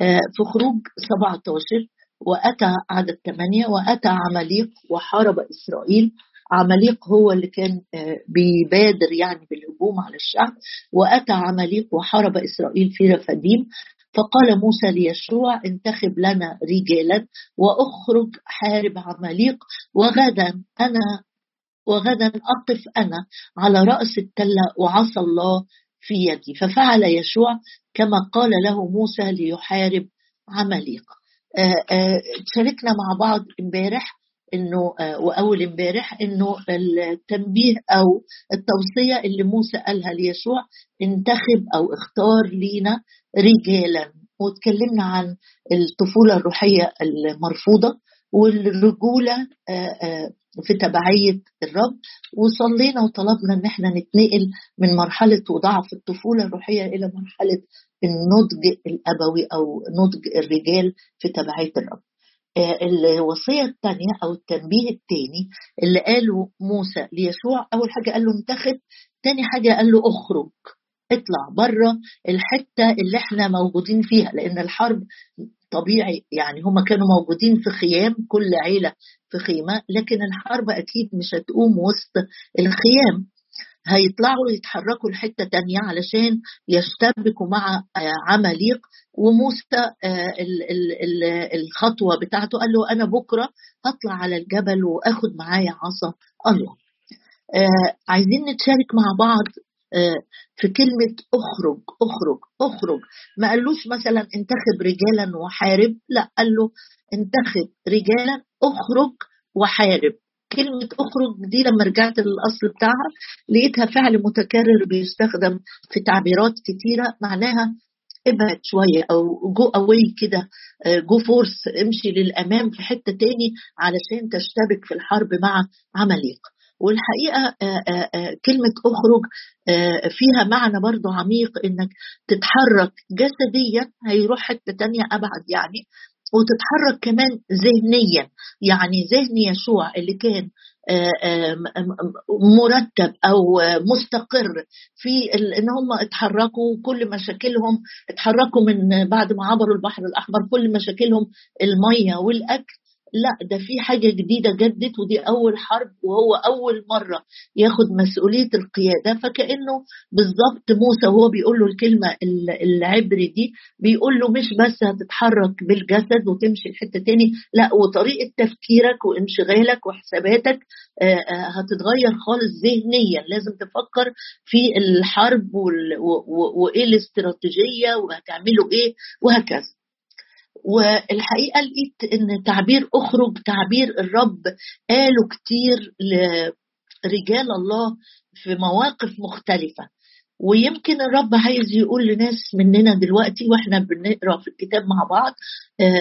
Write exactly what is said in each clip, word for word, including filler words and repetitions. في خروج سبعة عشر وأتى عدد ثمانية وأتى عماليق وحارب إسرائيل. عماليق هو اللي كان بيبادر يعني بالهجوم على الشعب. وأتى عماليق وحارب إسرائيل في رفديم، فقال موسى ليشوع انتخب لنا رجالا وأخرج حارب عماليق، وغدا أنا وغدا أقف أنا على رأس التلة وعصى الله في يدي. ففعل يشوع كما قال له موسى ليحارب عماليق. شاركنا مع بعض امبارح انه واول امبارح انه التنبيه او التوصيه اللي موسى قالها ليشوع انتخب او اختار لينا رجالا، واتكلمنا عن الطفوله الروحيه المرفوضه والرجوله في تبعيه الرب، وصلينا وطلبنا ان احنا نتنقل من مرحله وضعف الطفوله الروحيه الى مرحله النضج الابوي او نضج الرجال في تبعيه الرب. الوصية الثانية أو التنبيه الثاني اللي قاله موسى ليشوع، أول حاجة قال له انتخب، تاني حاجة قال له اخرج، اطلع بره الحتة اللي احنا موجودين فيها، لأن الحرب طبيعي يعني هما كانوا موجودين في خيام، كل عيلة في خيمة، لكن الحرب أكيد مش هتقوم وسط الخيام، هيطلعوا يتحركوا لحتة تانية علشان يشتبكوا مع عماليق. وموسى الخطوة بتاعته قال له أنا بكرة هطلع على الجبل وأخد معايا عصا الله. عايزين نتشارك مع بعض في كلمة أخرج أخرج أخرج. ما قالوش مثلا انتخب رجالا وحارب، لا، قال له انتخب رجالا أخرج وحارب. كلمة أخرج دي لما رجعت للأصل بتاعها لقيتها فعل متكرر بيستخدم في تعبيرات كتيرة، معناها ابعد شوية أو جو أوي كده، جو فورس، امشي للأمام في حتة تاني علشان تشتبك في الحرب مع عماليق. والحقيقة كلمة أخرج فيها معنى برضو عميق، إنك تتحرك جسديا، هيروح حتة تانية أبعد يعني، وتتحرك كمان ذهنيا. يعني ذهن يشوع اللي كان مرتب أو مستقر في إن هم اتحركوا، كل مشاكلهم اتحركوا من بعد ما عبروا البحر الأحمر، كل مشاكلهم المية والأكل، لا ده في حاجة جديدة جدت، ودي أول حرب وهو أول مرة ياخد مسؤولية القيادة. فكأنه بالضبط موسى وهو بيقول له الكلمة العبري دي بيقول له مش بس هتتحرك بالجسد وتمشي لحتة تاني، لا، وطريقة تفكيرك وانشغالك وحساباتك هتتغير خالص ذهنيا. لازم تفكر في الحرب وإيه الاستراتيجية وهتعمله إيه وهكذا. والحقيقة لقيت إن تعبير أخرج تعبير الرب قالوا كتير لرجال الله في مواقف مختلفة، ويمكن الرب عايز يقول لناس مننا دلوقتي وإحنا بنقرأ في الكتاب مع بعض.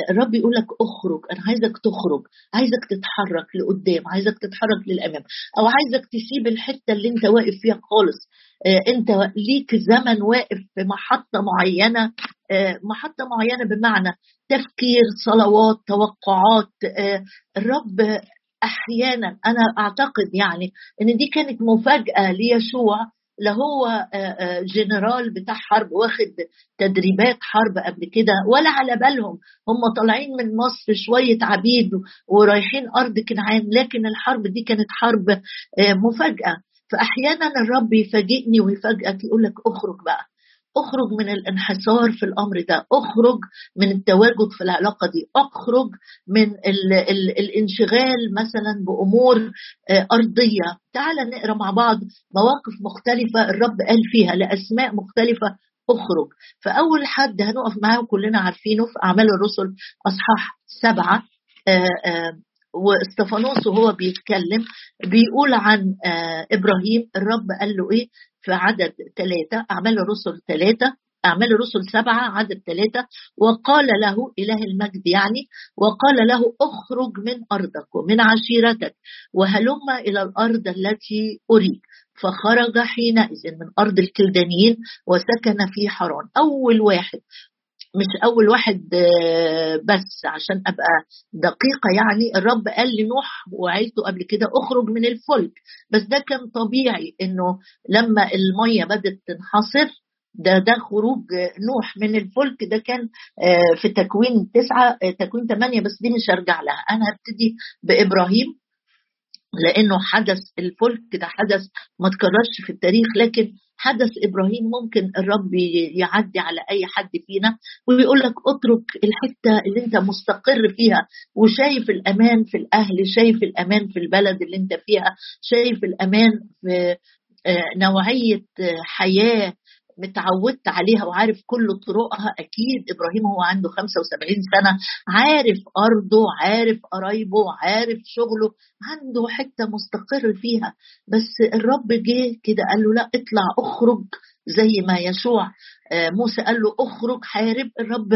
الرب يقولك أخرج، أنا عايزك تخرج، عايزك تتحرك لقدام، عايزك تتحرك للأمام، أو عايزك تسيب الحتة اللي أنت واقف فيها خالص. أنت ليك زمن واقف في محطة معينة، محطة معينة بمعنى تفكير، صلوات، توقعات. الرب أحيانا أنا أعتقد يعني أن دي كانت مفاجأة ليشوع، لهو جنرال بتاع حرب واخد تدريبات حرب قبل كده، ولا على بالهم هم طالعين من مصر شوية عبيد ورايحين أرض كنعان، لكن الحرب دي كانت حرب مفاجأة. فأحيانا الرب يفاجئني ويفاجئك، يقولك أخرج بقى، اخرج من الانحصار في الامر ده، اخرج من التواجد في العلاقه دي، اخرج من ال ال الانشغال مثلا بامور ارضيه. تعال نقرا مع بعض مواقف مختلفه الرب قال فيها لاسماء مختلفه اخرج. فاول حد هنقف معاه وكلنا عارفينه في اعمال الرسل اصحاح سبعه، واستفانوس وهو بيتكلم بيقول عن ابراهيم، الرب قال له ايه في عدد ثلاثة، أعمال الرسل ثلاثة، أعمال الرسل سبعة عدد ثلاثة، وقال له إله المجد يعني، وقال له اخرج من أرضك ومن عشيرتك وهلم إلى الأرض التي أريك. فخرج حينئذ من أرض الكلدانيين وسكن في حران. أول واحد، مش أول واحد بس عشان أبقى دقيقة يعني، الرب قال لنوح وعيلته قبل كده أخرج من الفلك، بس ده كان طبيعي إنه لما المية بدت تنحصر ده ده خروج نوح من الفلك، ده كان في تكوين تسعة تكوين ثمانية، بس دي مش هرجع لها. أنا هبتدي بإبراهيم لأنه حدث الفلك ده حدث ما تكررش في التاريخ، لكن حدث إبراهيم ممكن الرب يعدي على أي حد فينا ويقول لك اترك الحتة اللي انت مستقر فيها وشايف الأمان في الأهل، شايف الأمان في البلد اللي انت فيها، شايف الأمان في نوعية حياة متعودت عليها وعارف كل طرقها. أكيد إبراهيم هو عنده خمسة وسبعين سنة، عارف أرضه، عارف قرايبه، عارف شغله، عنده حتة مستقر فيها، بس الرب جه كده قال له لا اطلع اخرج، زي ما يشوع موسى قال له اخرج حارب، الرب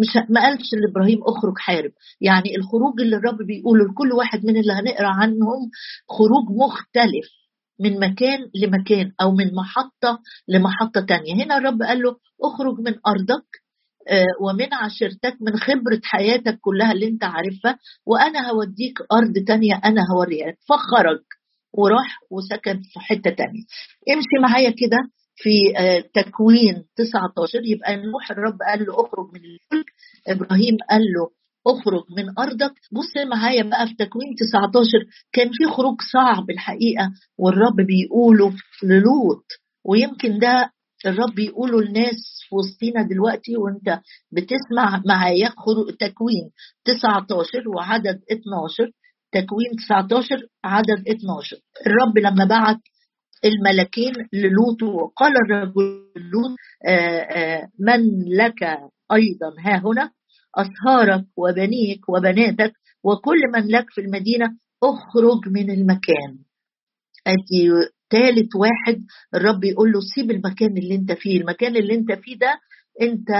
مش ما قالش لابراهيم اخرج حارب. يعني الخروج اللي الرب بيقوله لكل واحد من اللي هنقرأ عنهم خروج مختلف من مكان لمكان أو من محطة لمحطة تانية. هنا الرب قال له اخرج من أرضك ومن عشيرتك، من خبرة حياتك كلها اللي انت عارفها، وأنا هوديك أرض تانية أنا هوريك. فخرج وراح وسكن في حتة تانية. امشي معايا كده في تكوين تسعة عشر. يبقى نوح الرب قال له اخرج من الفلك، إبراهيم قال له اخرج من أرضك. بص معايا بقى في تكوين تسعة عشر كان في خروج صعب الحقيقة والرب بيقوله للوط، ويمكن ده الرب بيقوله للناس في وسطينا دلوقتي وانت بتسمع معايا. تكوين تسعة عشر وعدد اثنا عشر، تكوين تسعة عشر عدد اثنا عشر. الرب لما بعت الملكين للوط وقال الرجل لوط من لك أيضا ها هنا أصهارك وبنيك وبناتك وكل من لك في المدينة اخرج من المكان. أدي ثالث واحد الرب يقول له سيب المكان اللي انت فيه، المكان اللي انت فيه ده انت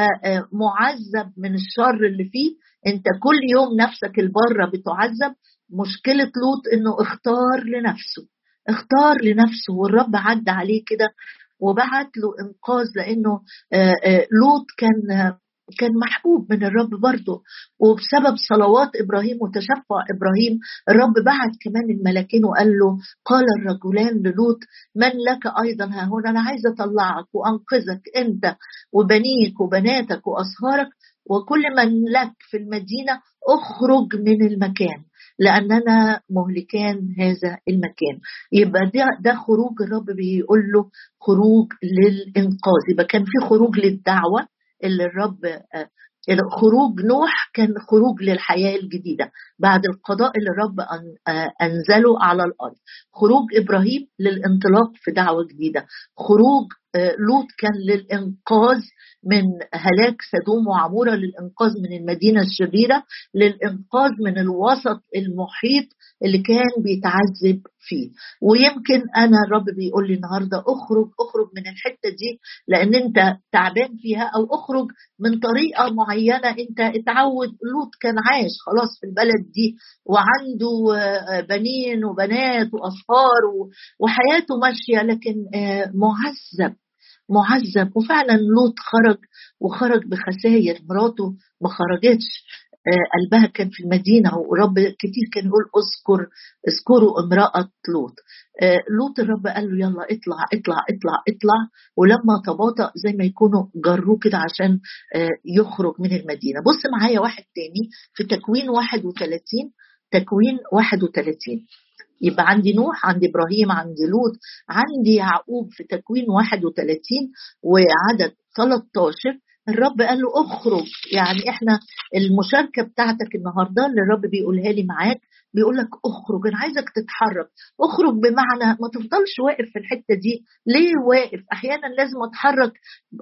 معذب من الشر اللي فيه، انت كل يوم نفسك البرة بتعذب. مشكلة لوط انه اختار لنفسه، اختار لنفسه والرب عدى عليه كده وبعت له انقاذ، لانه لوط كان كان محبوب من الرب برضه، وبسبب صلوات إبراهيم وتشفع إبراهيم الرب بعت كمان الملكين وقال له قال الرجلان للوط من لك أيضا ها هنا، أنا عايز أطلعك وأنقذك أنت وبنيك وبناتك وأصهارك وكل من لك في المدينة أخرج من المكان لأننا مهلكان هذا المكان. يبقى ده, ده خروج الرب بيقول له خروج للإنقاذ. يبقى كان في خروج للدعوة اللي الرب، خروج نوح كان خروج للحياة الجديدة بعد القضاء اللي الرب أنزله على الأرض، خروج إبراهيم للانطلاق في دعوة جديدة، خروج لوط كان للإنقاذ من هلاك سدوم وعمورة، للإنقاذ من المدينة الشريرة، للإنقاذ من الوسط المحيط اللي كان بيتعذب فيه. ويمكن أنا الرب بيقول لي النهاردة أخرج أخرج من الحتة دي لأن أنت تعبان فيها، أو أخرج من طريقة معينة أنت اتعود. لوط كان عايش خلاص في البلد دي وعنده بنين وبنات وأصهار وحياته ماشية، لكن معذب معذب. وفعلا لوط خرج وخرج بخسائر، مراته ما خرجتش، قلبها كان في المدينة، ورب كتير كان يقول اذكر اذكروا امرأة لوط. لوط الرب قال له يلا اطلع اطلع اطلع اطلع، ولما تباطأ زي ما يكونوا جروه كده عشان يخرج من المدينة. بص معايا واحد تاني في تكوين واحد وثلاثين، تكوين واحد وثلاثين. يبقى عندي نوح، عندي إبراهيم، عندي لوط، عندي يعقوب في تكوين واحد وثلاثين وعدد ثلاثة عشر. الرب قال له اخرج. يعني احنا المشاركة بتاعتك النهاردة اللي الرب بيقولها لي معاك بيقول لك اخرج، انا عايزك تتحرك. اخرج بمعنى ما تفضلش واقف في الحتة دي. ليه واقف؟ احيانا لازم اتحرك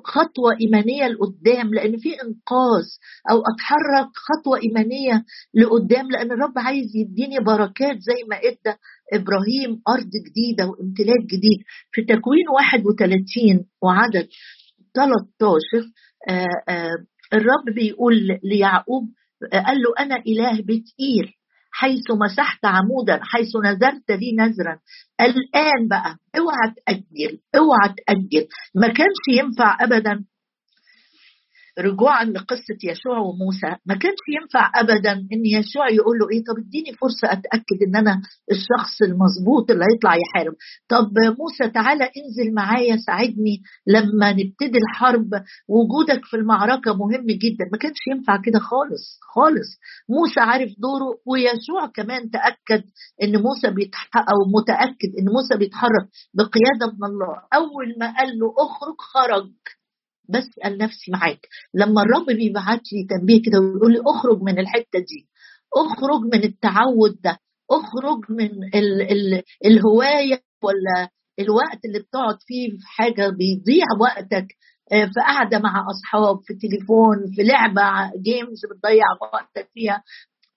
خطوة ايمانية لقدام لان في انقاذ، او اتحرك خطوة ايمانية لقدام لان الرب عايز يديني بركات زي ما ادى ابراهيم ارض جديدة وامتلاك جديد. في تكوين واحد وثلاثين وعدد ثلاثة عشر آآ آآ الرب بيقول ليعقوب قال له أنا إله بتقيل حيث مسحت عمودا حيث نذرت لي نذرا. الآن بقى اوعى تأجل اوعى تأجل، ما كانش ينفع أبدا رجوعا لقصة يشوع وموسى، ما كانش ينفع أبدا إن يشوع يقول له إيه، طب اديني فرصة أتأكد إن أنا الشخص المظبوط اللي هيطلع يحارب، طب موسى تعالى انزل معايا ساعدني لما نبتدي الحرب، وجودك في المعركة مهم جدا. ما كانش ينفع كده خالص خالص. موسى عارف دوره، ويشوع كمان تأكد إن موسى بيتحقق أو متأكد إن موسى بيتحرك بقيادة من الله. أول ما قال له أخرج خرج. بسأل نفسي معاك، لما الرب بيبعت لي تنبيه كده ويقول لي اخرج من الحتة دي، اخرج من التعود ده، اخرج من ال ال الهواية ولا الوقت اللي بتقعد فيه في حاجة بيضيع وقتك، في قعدة مع أصحاب، في تليفون، في لعبة جيمز بتضيع وقتك فيها،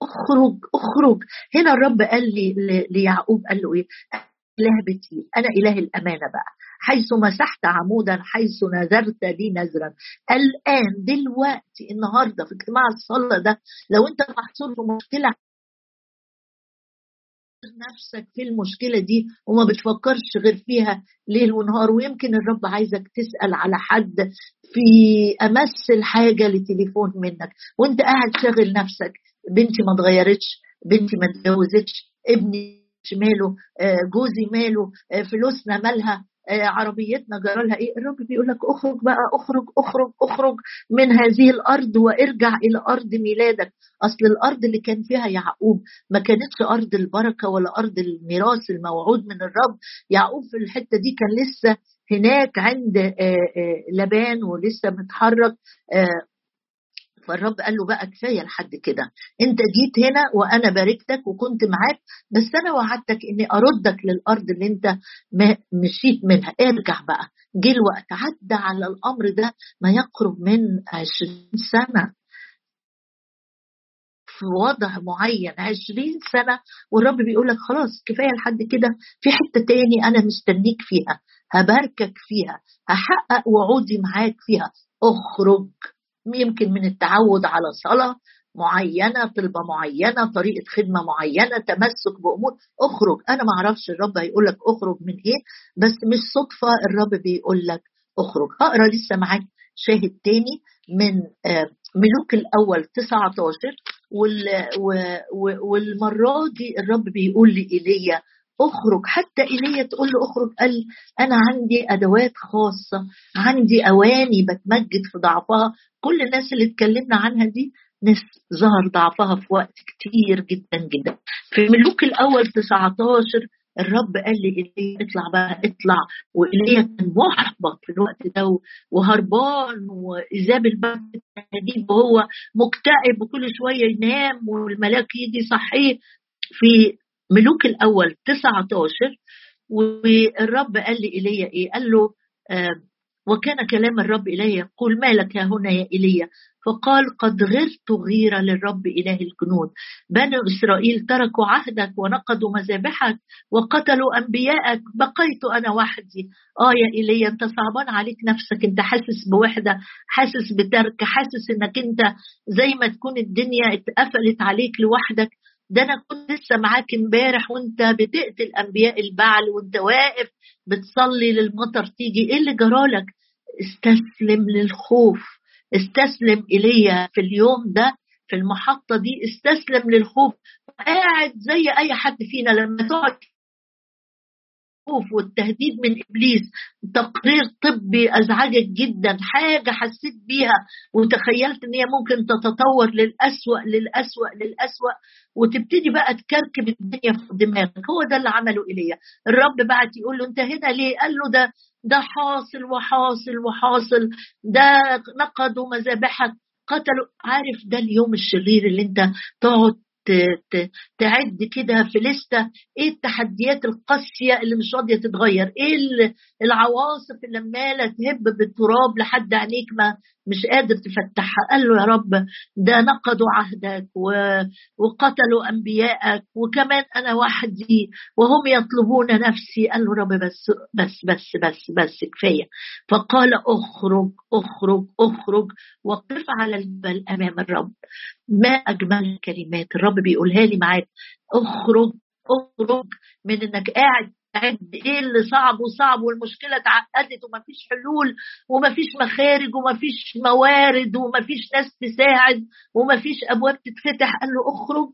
اخرج اخرج. هنا الرب قال لي ليعقوب، قال له ايه؟ إله بيتي، أنا إله الأمانة بقى، حيث مسحت عمودا حيث نذرت لي نذرا. الآن دلوقتي النهاردة في اجتماع الصلاة ده، لو أنت محصور في مشكلة نفسك في المشكلة دي وما بتفكرش غير فيها ليل ونهار، ويمكن الرب عايزك تسأل على حد في أمس الحاجة لتليفون منك وأنت قاعد شاغل نفسك، بنتي ما اتغيرتش، بنتي ما اتجوزتش، ابني ماله، جوزي ماله، فلوسنا مالها، عربيتنا جرالها ايه. الرب بيقولك اخرج بقى، اخرج اخرج اخرج من هذه الارض وارجع الى ارض ميلادك. اصل الارض اللي كان فيها يعقوب ما كانتش ارض البركه ولا ارض الميراث الموعود من الرب. يعقوب في الحته دي كان لسه هناك عند لبان ولسه متحرك، فالرب قال له بقى كفايه لحد كده، انت جيت هنا وانا باركتك وكنت معاك، بس انا وعدتك اني اردك للارض اللي انت مشيت منها. ارجع بقى، جه الوقت. عدى على الامر ده ما يقرب من عشرين سنه في وضع معين، عشرين سنه، والرب بيقول لك خلاص كفايه لحد كده، في حته تاني انا مستنيك فيها، هباركك فيها، هحقق وعودي معاك فيها. اخرج يمكن من التعود على صلاة معينة، طلبة معينة، طريقة خدمة معينة، تمسك بأمور. اخرج. أنا ما أعرفش الرب هيقولك اخرج من إيه، بس مش صدفة الرب بيقولك اخرج. هقرأ لسه معاك شاهد تاني من ملوك الأول تسعة عشر، والمرة دي الرب بيقول لإيليا اخرج. حتى إيليا تقول له اخرج، قال أنا عندي أدوات خاصة، عندي أواني بتمجد في ضعفها. كل الناس اللي اتكلمنا عنها دي ناس ظهر ضعفها في وقت كتير جدا جدا. في ملوك الأول تسعة عشر الرب قال لإيليا اطلع بقى اطلع، وإيليا كان محبط في الوقت ده وهربان، وإيزابل بقى وهو مكتئب وكل شوية ينام والملاك يجي يصحيه. في ملوك الأول تسعة عشر والرب قال لإيليا إيه؟ قال له آه وكان كلام الرب إليه يقول ما لك هنا يا إيليا؟ فقال قد غرت غيرة للرب إله الجنود، بني إسرائيل تركوا عهدك ونقضوا مذابحك وقتلوا أنبياءك، بقيت أنا وحدي. آه يا إيليا أنت صعبان عليك نفسك، أنت حاسس بوحدة، حاسس بترك، حاسس أنك أنت زي ما تكون الدنيا اتقفلت عليك لوحدك. ده انا كنت لسه معاك امبارح وانت بتقتل انبياء البعل، وانت واقف بتصلي للمطر تيجي، ايه اللي جرالك؟ استسلم للخوف، استسلم إليه في اليوم ده، في المحطة دي استسلم للخوف. قاعد زي اي حد فينا لما تقعد والتهديد من إبليس، تقرير طبي أزعجك جدا، حاجة حسيت بيها وتخيلت إن هي ممكن تتطور للأسوأ للأسوأ للأسوأ، وتبتدي بقى تكركب الدنيا في دماغك. هو ده اللي عمله إليه. الرب بعت يقول له أنت هنا ليه؟ قال له ده ده حاصل وحاصل وحاصل، ده نقد ومذابحك، قتلوا. عارف ده اليوم الشرير اللي أنت تقعد تعد كده في لستة، ايه التحديات القاسية اللي مش راضية تتغير، ايه العواصف اللي عمالة تهب بالتراب لحد عينيك ما مش قادر تفتحها. قال له يا رب ده نقضوا عهدك وقتلوا أنبيائك، وكمان أنا وحدي وهم يطلبون نفسي. قال له رب بس بس بس بس بس كفاية. فقال أخرج أخرج أخرج وقف على الجبل أمام الرب. ما أجمل كلمات الرب بيقولها لي معاك، أخرج أخرج من إنك قاعد قد ايه اللي صعب وصعب، والمشكله اتعقدت ومفيش حلول ومفيش مخارج ومفيش موارد ومفيش ناس تساعد ومفيش ابواب تتفتح. قال له اخرج،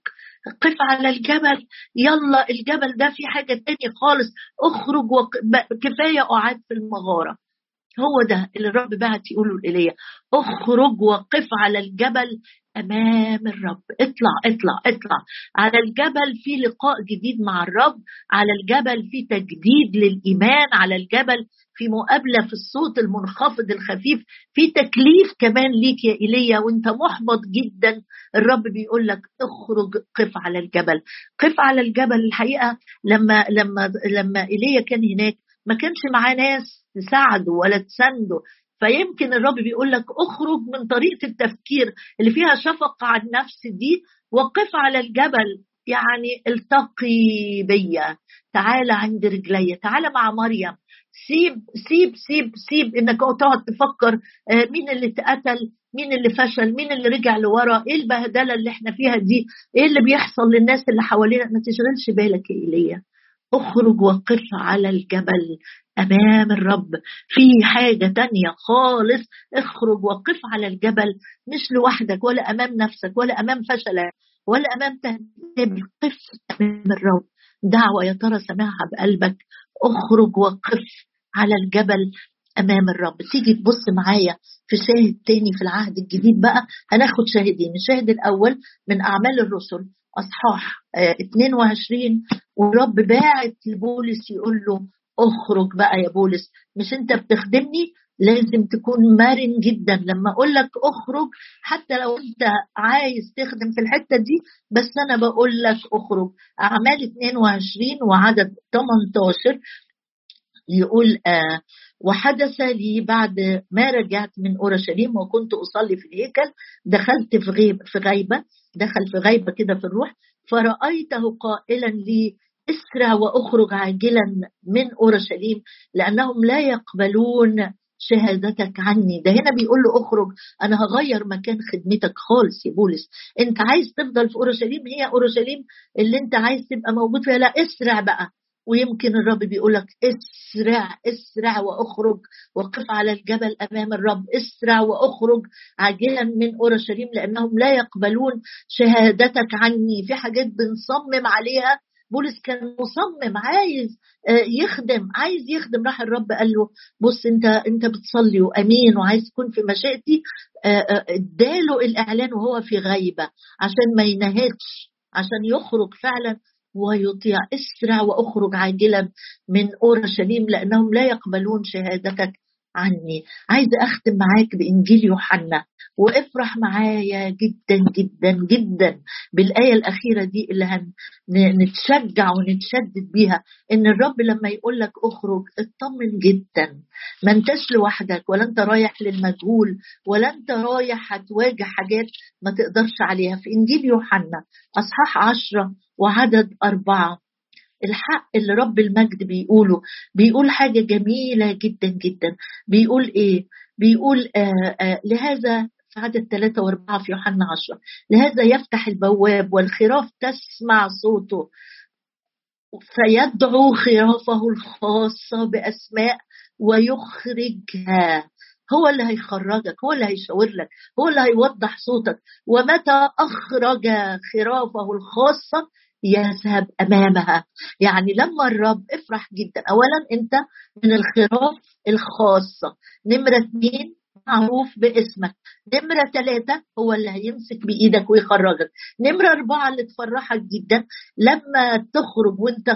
قف على الجبل، يلا الجبل ده في حاجه تانية خالص، اخرج وكفايه قعد في المغاره. هو ده اللي الرب بعت يقوله لإيليا، اخرج وقف على الجبل أمام الرب، اطلع اطلع اطلع على الجبل، في لقاء جديد مع الرب، على الجبل في تجديد للإيمان، على الجبل في مقابلة في الصوت المنخفض الخفيف، في تكليف كمان ليك يا إيليا وانت محبط جدا. الرب بيقول لك اخرج، قف على الجبل، قف على الجبل. الحقيقة لما لما لما إيليا كان هناك ما كانش معاه ناس تساعده ولا تسنده، فيمكن الرب بيقول لك اخرج من طريقة التفكير اللي فيها شفقة على النفس دي، وقف على الجبل، يعني التقي بيا، تعال عند رجلي، تعال مع مريم، سيب سيب سيب سيب انك تقعد تفكر مين اللي اتقتل، مين اللي فشل، مين اللي رجع لورا، ايه البهدلة اللي احنا فيها دي، ايه اللي بيحصل للناس اللي حوالينا. ما تشغلش بالك يا إيليا، اخرج وقف على الجبل أمام الرب، في حاجة تانية خالص. اخرج وقف على الجبل، مش لوحدك ولا أمام نفسك ولا أمام فشلك ولا أمام تهديد، قف أمام الرب. دعوة يا ترى سمعها بقلبك، اخرج وقف على الجبل أمام الرب. تيجي تبص معايا في شاهد تاني في العهد الجديد بقى، هناخد شاهدين. الشاهد الأول من أعمال الرسل أصحاح اتنين وعشرين، والرب باعت لبولس يقول له اخرج بقى يا بولس، مش انت بتخدمني، لازم تكون مرن جدا لما اقول لك اخرج، حتى لو انت عايز تخدم في الحته دي، بس انا بقول لك اخرج. اعمال اتنين وعشرين وعدد تمنتاشر يقول آه وحدث لي بعد ما رجعت من اورشليم وكنت اصلي في الهيكل، دخلت في غيب في غيبه دخل في غيبه كده في الروح، فرأيته قائلا لي اسرع واخرج عاجلا من اورشليم لانهم لا يقبلون شهادتك عني. ده هنا بيقول له اخرج، انا هغير مكان خدمتك خالص يا بولس، انت عايز تفضل في اورشليم، هي اورشليم اللي انت عايز تبقى موجود فيها، لا اسرع بقى. ويمكن الرب بيقولك اسرع اسرع واخرج، وقف على الجبل امام الرب، اسرع واخرج عاجلا من اورشليم لانهم لا يقبلون شهادتك عني. في حاجات بنصمم عليها، بولس كان مصمم عايز يخدم، عايز يخدم، راح الرب قال له بص انت انت بتصلي وامين وعايز تكون في مشيئتي، اداله الاعلان وهو في غيبه عشان ما ينهكش، عشان يخرج فعلا ويطيع. اسرع واخرج عاجلا من اورشليم لانهم لا يقبلون شهادتك عني. عايز اختم معاك بانجيل يوحنا، وافرح معايا جدا جدا جدا بالايه الاخيره دي اللي هنتشجع ونتشدد بيها، ان الرب لما يقول لك اخرج اطمن جدا، ما انتش لوحدك ولا انت رايح للمجهول ولا انت رايح هتواجه حاجات ما تقدرش عليها. في انجيل يوحنا اصحاح عشرة وعدد أربعة، الحق اللي رب المجد بيقوله، بيقول حاجة جميلة جدا جدا، بيقول إيه؟ بيقول آآ آآ لهذا في عدد ثلاثة وأربعة في يوحنا عشرة، لهذا يفتح البواب والخراف تسمع صوته، فيدعو خرافه الخاصة بأسماء ويخرجها. هو اللي هيخرجك، هو اللي هيشاور لك، هو اللي هيوضح صوتك. ومتى أخرج خرافه الخاصة يذهب أمامها. يعني لما الرب، افرح جدا، أولا أنت من الخراف الخاصة، نمرة اتنين معروف باسمك، نمرة ثلاثة هو اللي هيمسك بإيدك ويخرجك، نمرة أربعة اللي تفرحك جدا لما تخرج وانت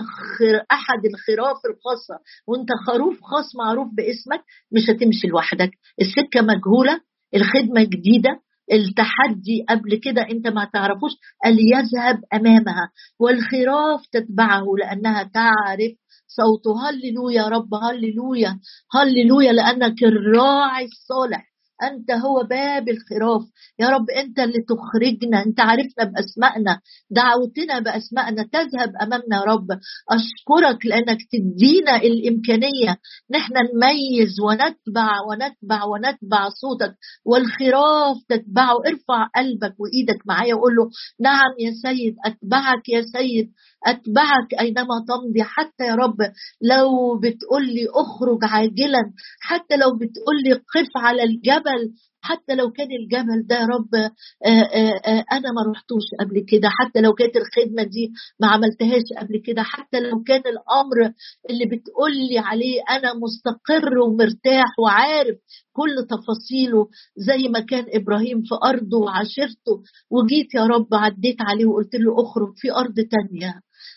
أحد الخراف الخاصة، وانت خروف خاص معروف باسمك، مش هتمشي لوحدك، السكة مجهولة، الخدمة جديدة، التحدي قبل كده انت ما تعرفوش، ليذهب أمامها والخراف تتبعه لأنها تعرف صوته. هللويا يا رب، هللويا هللويا، لأنك الراعي الصالح، أنت هو باب الخراف يا رب، أنت اللي تخرجنا، أنت عرفنا بأسمائنا، دعوتنا بأسمائنا، تذهب أمامنا يا رب. أشكرك لأنك تدينا الإمكانية نحن نميز ونتبع ونتبع ونتبع صوتك والخراف تتبعه. ارفع قلبك وإيدك معايا وقول له نعم يا سيد، أتبعك يا سيد، أتبعك أينما تمضي. حتى يا رب لو بتقولي أخرج عاجلا، حتى لو بتقولي قف على الجبل، حتى لو كان الجبل ده يا رب آآ آآ أنا ما رحتوش قبل كده، حتى لو كانت الخدمة دي ما عملتهاش قبل كده، حتى لو كان الأمر اللي بتقولي عليه أنا مستقر ومرتاح وعارف كل تفاصيله، زي ما كان إبراهيم في أرضه وعشيرته. وجيت يا رب عديت عليه وقلت له أخرج في أرض تانية،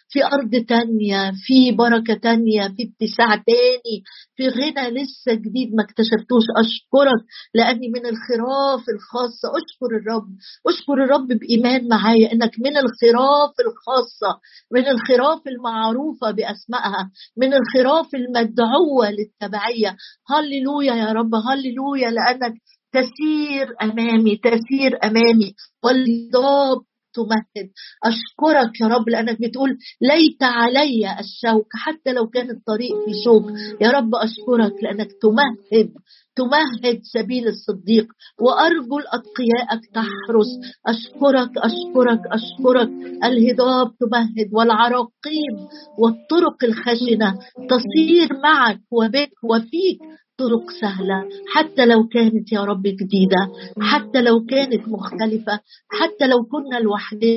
في أرض تانية، في بركة تانية، في اتساع تاني، في غنى لسه جديد ما اكتشفتوش. أشكرك لأني من الخراف الخاصة. أشكر الرب، أشكر الرب بإيمان معايا إنك من الخراف الخاصة، من الخراف المعروفة بأسمائها، من الخراف المدعوة للتبعية. هللويا يا رب، هللويا، لأنك تسير أمامي، تسير أمامي والضبط تمهد. أشكرك يا رب لأنك بتقول ليت علي الشوك حتى لو كان الطريق في شوك. يا رب أشكرك لأنك تمهد، تمهد سبيل الصديق، وأرجل أتقيائك تحرس. أشكرك أشكرك أشكرك. الهضاب تمهد والعراقيم والطرق الخشنة تصير معك وبك وفيك طرق سهلة، حتى لو كانت يا رب جديدة، حتى لو كانت مختلفة، حتى لو كنا لوحدنا.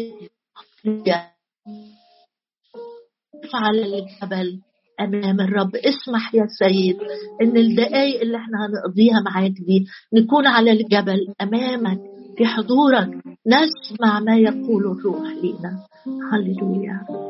على الجبل أمام الرب. اسمح يا سيد إن الدقايق اللي احنا هنقضيها معاك دي نكون على الجبل أمامك في حضورك، نسمع ما يقول الروح لنا. هللويا.